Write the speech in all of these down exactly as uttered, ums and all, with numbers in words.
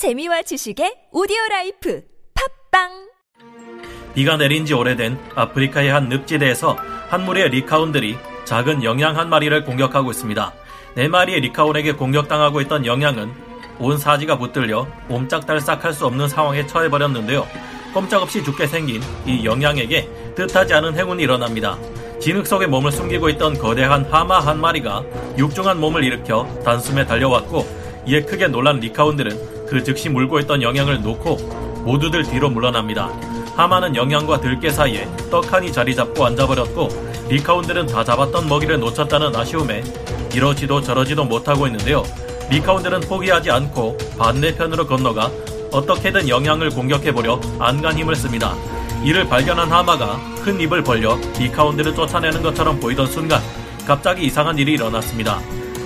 재미와 지식의 오디오라이프 팝빵. 비가 내린 지 오래된 아프리카의 한 늪지대에서 한 무리의 리카온들이 작은 영양 한 마리를 공격하고 있습니다. 네 마리의 리카온에게 공격당하고 있던 영양은 온 사지가 붙들려 옴짝달싹 할 수 없는 상황에 처해버렸는데요. 꼼짝없이 죽게 생긴 이 영양에게 뜻하지 않은 행운이 일어납니다. 진흙 속에 몸을 숨기고 있던 거대한 하마 한 마리가 육중한 몸을 일으켜 단숨에 달려왔고, 이에 크게 놀란 리카온들은 그 즉시 물고 있던 영양을 놓고 모두들 뒤로 물러납니다. 하마는 영양과 들깨 사이에 떡하니 자리잡고 앉아버렸고, 리카온들은 다 잡았던 먹이를 놓쳤다는 아쉬움에 이러지도 저러지도 못하고 있는데요. 리카온들은 포기하지 않고 반대편으로 건너가 어떻게든 영양을 공격해보려 안간 힘을 씁니다. 이를 발견한 하마가 큰 입을 벌려 리카온들을 쫓아내는 것처럼 보이던 순간 갑자기 이상한 일이 일어났습니다.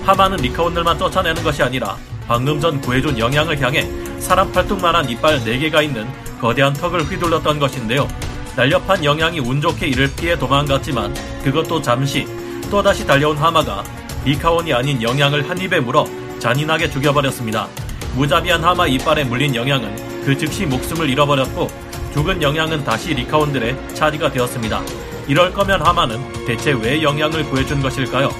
하마는 리카온들만 쫓아내는 것이 아니라 방금 전 구해준 영양을 향해 사람 팔뚝만한 이빨 네 개가 있는 거대한 턱을 휘둘렀던 것인데요. 날렵한 영양이 운 좋게 이를 피해 도망갔지만 그것도 잠시, 또다시 달려온 하마가 리카온이 아닌 영양을 한 입에 물어 잔인하게 죽여버렸습니다. 무자비한 하마 이빨에 물린 영양은 그 즉시 목숨을 잃어버렸고, 죽은 영양은 다시 리카온들의 차지가 되었습니다. 이럴 거면 하마는 대체 왜 영양을 구해준 것일까요?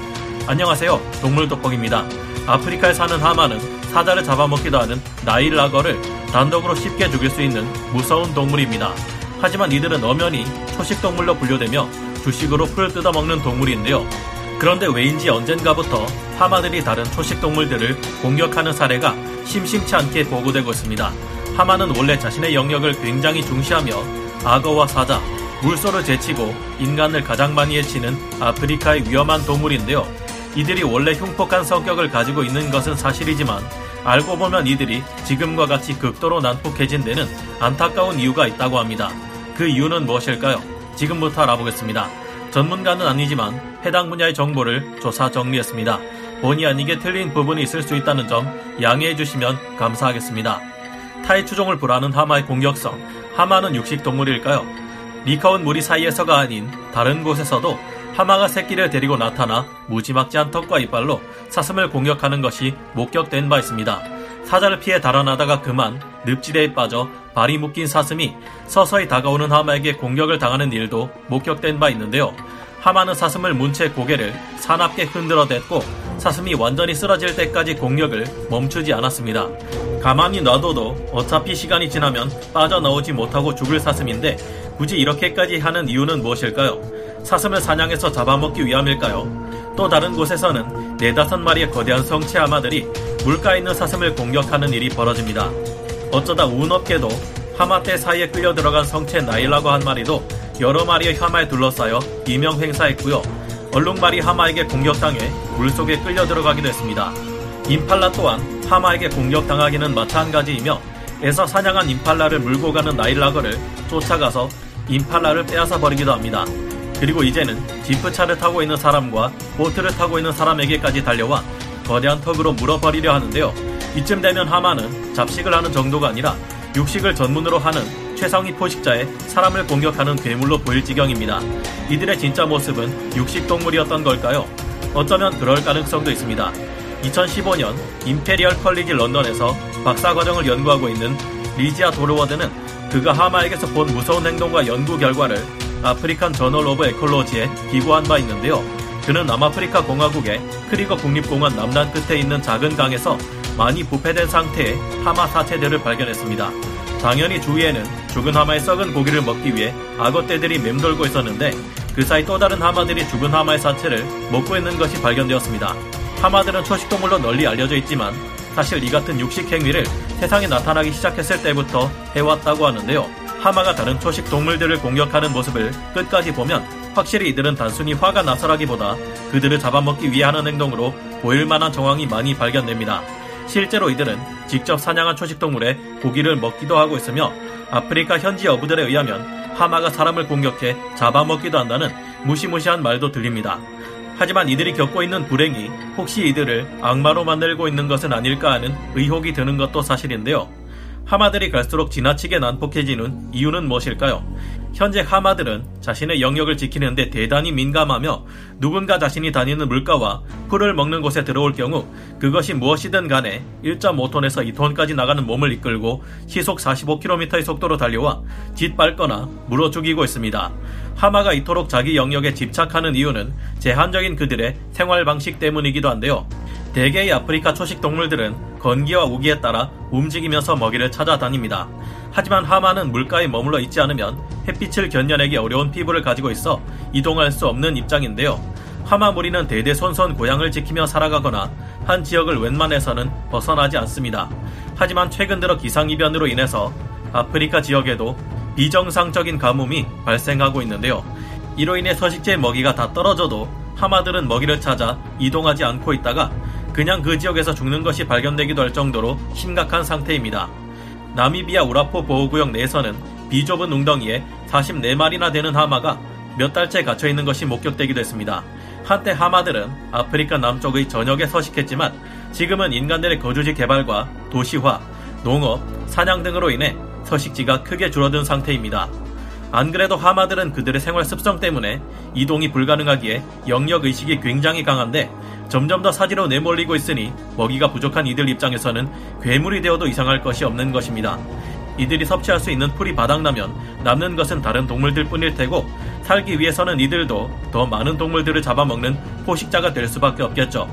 안녕하세요, 동물돋보기입니다. 아프리카에 사는 하마는 사자를 잡아먹기도 하는 나일 악어를 단독으로 쉽게 죽일 수 있는 무서운 동물입니다. 하지만 이들은 엄연히 초식동물로 분류되며 주식으로 풀을 뜯어먹는 동물인데요. 그런데 왜인지 언젠가부터 하마들이 다른 초식동물들을 공격하는 사례가 심심치 않게 보고되고 있습니다. 하마는 원래 자신의 영역을 굉장히 중시하며 악어와 사자, 물소를 제치고 인간을 가장 많이 해치는 아프리카의 위험한 동물인데요. 이들이 원래 흉폭한 성격을 가지고 있는 것은 사실이지만 알고 보면 이들이 지금과 같이 극도로 난폭해진 데는 안타까운 이유가 있다고 합니다. 그 이유는 무엇일까요? 지금부터 알아보겠습니다. 전문가는 아니지만 해당 분야의 정보를 조사 정리했습니다. 본의 아니게 틀린 부분이 있을 수 있다는 점 양해해 주시면 감사하겠습니다. 타의 추종을 불하는 하마의 공격성. 하마는 육식동물일까요? 리카온 무리 사이에서가 아닌 다른 곳에서도 하마가 새끼를 데리고 나타나 무지막지한 턱과 이빨로 사슴을 공격하는 것이 목격된 바 있습니다. 사자를 피해 달아나다가 그만 늪지대에 빠져 발이 묶인 사슴이 서서히 다가오는 하마에게 공격을 당하는 일도 목격된 바 있는데요. 하마는 사슴을 문 채 고개를 사납게 흔들어댔고 사슴이 완전히 쓰러질 때까지 공격을 멈추지 않았습니다. 가만히 놔둬도 어차피 시간이 지나면 빠져나오지 못하고 죽을 사슴인데 굳이 이렇게까지 하는 이유는 무엇일까요? 사슴을 사냥해서 잡아먹기 위함일까요? 또 다른 곳에서는 네다섯 마리의 거대한 성체 하마들이 물가에 있는 사슴을 공격하는 일이 벌어집니다. 어쩌다 운 없게도 하마떼 사이에 끌려 들어간 성체 나일라고 한 마리도 여러 마리의 하마에 둘러싸여 이명 행사했고요. 얼룩말이 하마에게 공격당해 물속에 끌려 들어가기도 했습니다. 임팔라 또한 하마에게 공격당하기는 마찬가지이며, 에서 사냥한 임팔라를 물고 가는 나일라거를 쫓아가서 임팔라를 빼앗아 버리기도 합니다. 그리고 이제는 지프차를 타고 있는 사람과 보트를 타고 있는 사람에게까지 달려와 거대한 턱으로 물어버리려 하는데요. 이쯤 되면 하마는 잡식을 하는 정도가 아니라 육식을 전문으로 하는 최상위 포식자의 사람을 공격하는 괴물로 보일 지경입니다. 이들의 진짜 모습은 육식동물이었던 걸까요? 어쩌면 그럴 가능성도 있습니다. 이천십오 년 임페리얼 컬리지 런던에서 박사과정을 연구하고 있는 리지아 도르워드는 그가 하마에게서 본 무서운 행동과 연구 결과를 아프리칸 저널 오브 에콜로지에 기고한 바 있는데요. 그는 남아프리카 공화국의 크리거 국립공원 남단 끝에 있는 작은 강에서 많이 부패된 상태의 하마 사체들을 발견했습니다. 당연히 주위에는 죽은 하마의 썩은 고기를 먹기 위해 악어떼들이 맴돌고 있었는데 그 사이 또 다른 하마들이 죽은 하마의 사체를 먹고 있는 것이 발견되었습니다. 하마들은 초식동물로 널리 알려져 있지만 사실 이 같은 육식 행위를 세상에 나타나기 시작했을 때부터 해왔다고 하는데요. 하마가 다른 초식 동물들을 공격하는 모습을 끝까지 보면 확실히 이들은 단순히 화가 나서라기보다 그들을 잡아먹기 위해 하는 행동으로 보일만한 정황이 많이 발견됩니다. 실제로 이들은 직접 사냥한 초식 동물의 고기를 먹기도 하고 있으며 아프리카 현지 어부들에 의하면 하마가 사람을 공격해 잡아먹기도 한다는 무시무시한 말도 들립니다. 하지만 이들이 겪고 있는 불행이 혹시 이들을 악마로 만들고 있는 것은 아닐까 하는 의혹이 드는 것도 사실인데요. 하마들이 갈수록 지나치게 난폭해지는 이유는 무엇일까요? 현재 하마들은 자신의 영역을 지키는 데 대단히 민감하며 누군가 자신이 다니는 물가와 풀을 먹는 곳에 들어올 경우 그것이 무엇이든 간에 일 점 오 톤에서 이 톤까지 나가는 몸을 이끌고 시속 사십오 킬로미터의 속도로 달려와 짓밟거나 물어 죽이고 있습니다. 하마가 이토록 자기 영역에 집착하는 이유는 제한적인 그들의 생활 방식 때문이기도 한데요. 대개의 아프리카 초식 동물들은 건기와 우기에 따라 움직이면서 먹이를 찾아다닙니다. 하지만 하마는 물가에 머물러 있지 않으면 햇빛을 견뎌내기 어려운 피부를 가지고 있어 이동할 수 없는 입장인데요. 하마 무리는 대대손손 고향을 지키며 살아가거나 한 지역을 웬만해서는 벗어나지 않습니다. 하지만 최근 들어 기상이변으로 인해서 아프리카 지역에도 비정상적인 가뭄이 발생하고 있는데요. 이로 인해 서식지의 먹이가 다 떨어져도 하마들은 먹이를 찾아 이동하지 않고 있다가 그냥 그 지역에서 죽는 것이 발견되기도 할 정도로 심각한 상태입니다. 나미비아 우라포 보호구역 내에서는 비좁은 웅덩이에 사십네 마리나 되는 하마가 몇 달째 갇혀있는 것이 목격되기도 했습니다. 한때 하마들은 아프리카 남쪽의 전역에 서식했지만 지금은 인간들의 거주지 개발과 도시화, 농업, 사냥 등으로 인해 서식지가 크게 줄어든 상태입니다. 안 그래도 하마들은 그들의 생활 습성 때문에 이동이 불가능하기에 영역의식이 굉장히 강한데 점점 더 사지로 내몰리고 있으니 먹이가 부족한 이들 입장에서는 괴물이 되어도 이상할 것이 없는 것입니다. 이들이 섭취할 수 있는 풀이 바닥나면 남는 것은 다른 동물들 뿐일 테고 살기 위해서는 이들도 더 많은 동물들을 잡아먹는 포식자가 될 수밖에 없겠죠.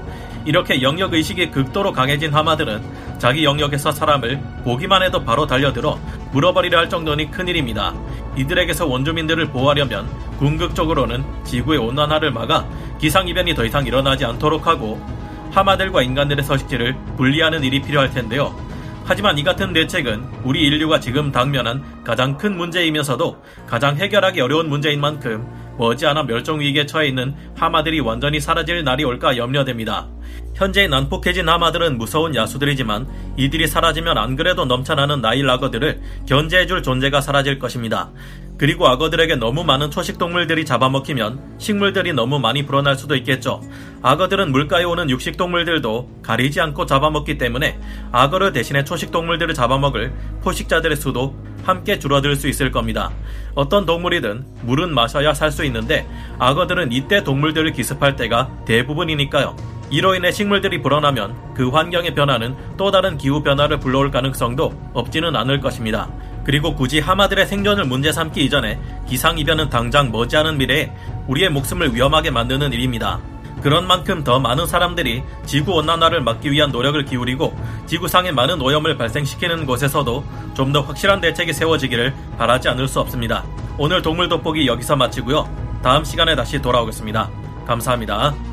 이렇게 영역의식이 극도로 강해진 하마들은 자기 영역에서 사람을 보기만 해도 바로 달려들어 물어버리려 할 정도니 큰일입니다. 이들에게서 원주민들을 보호하려면 궁극적으로는 지구의 온난화를 막아 기상이변이 더 이상 일어나지 않도록 하고 하마들과 인간들의 서식지를 분리하는 일이 필요할 텐데요. 하지만 이 같은 대책은 우리 인류가 지금 당면한 가장 큰 문제이면서도 가장 해결하기 어려운 문제인 만큼 머지않아 멸종위기에 처해 있는 하마들이 완전히 사라질 날이 올까 염려됩니다. 현재 난폭해진 하마들은 무서운 야수들이지만 이들이 사라지면 안 그래도 넘쳐나는 나일 악어들을 견제해줄 존재가 사라질 것입니다. 그리고 악어들에게 너무 많은 초식동물들이 잡아먹히면 식물들이 너무 많이 불어날 수도 있겠죠. 악어들은 물가에 오는 육식동물들도 가리지 않고 잡아먹기 때문에 악어를 대신해 초식동물들을 잡아먹을 포식자들의 수도 함께 줄어들 수 있을 겁니다. 어떤 동물이든 물은 마셔야 살 수 있는데 악어들은 이때 동물들을 기습할 때가 대부분이니까요. 이로 인해 식물들이 불어나면 그 환경의 변화는 또 다른 기후변화를 불러올 가능성도 없지는 않을 것입니다. 그리고 굳이 하마들의 생존을 문제 삼기 이전에 기상이변은 당장 머지않은 미래에 우리의 목숨을 위험하게 만드는 일입니다. 그런 만큼 더 많은 사람들이 지구온난화를 막기 위한 노력을 기울이고 지구상의 많은 오염을 발생시키는 곳에서도 좀 더 확실한 대책이 세워지기를 바라지 않을 수 없습니다. 오늘 동물돋보기 여기서 마치고요. 다음 시간에 다시 돌아오겠습니다. 감사합니다.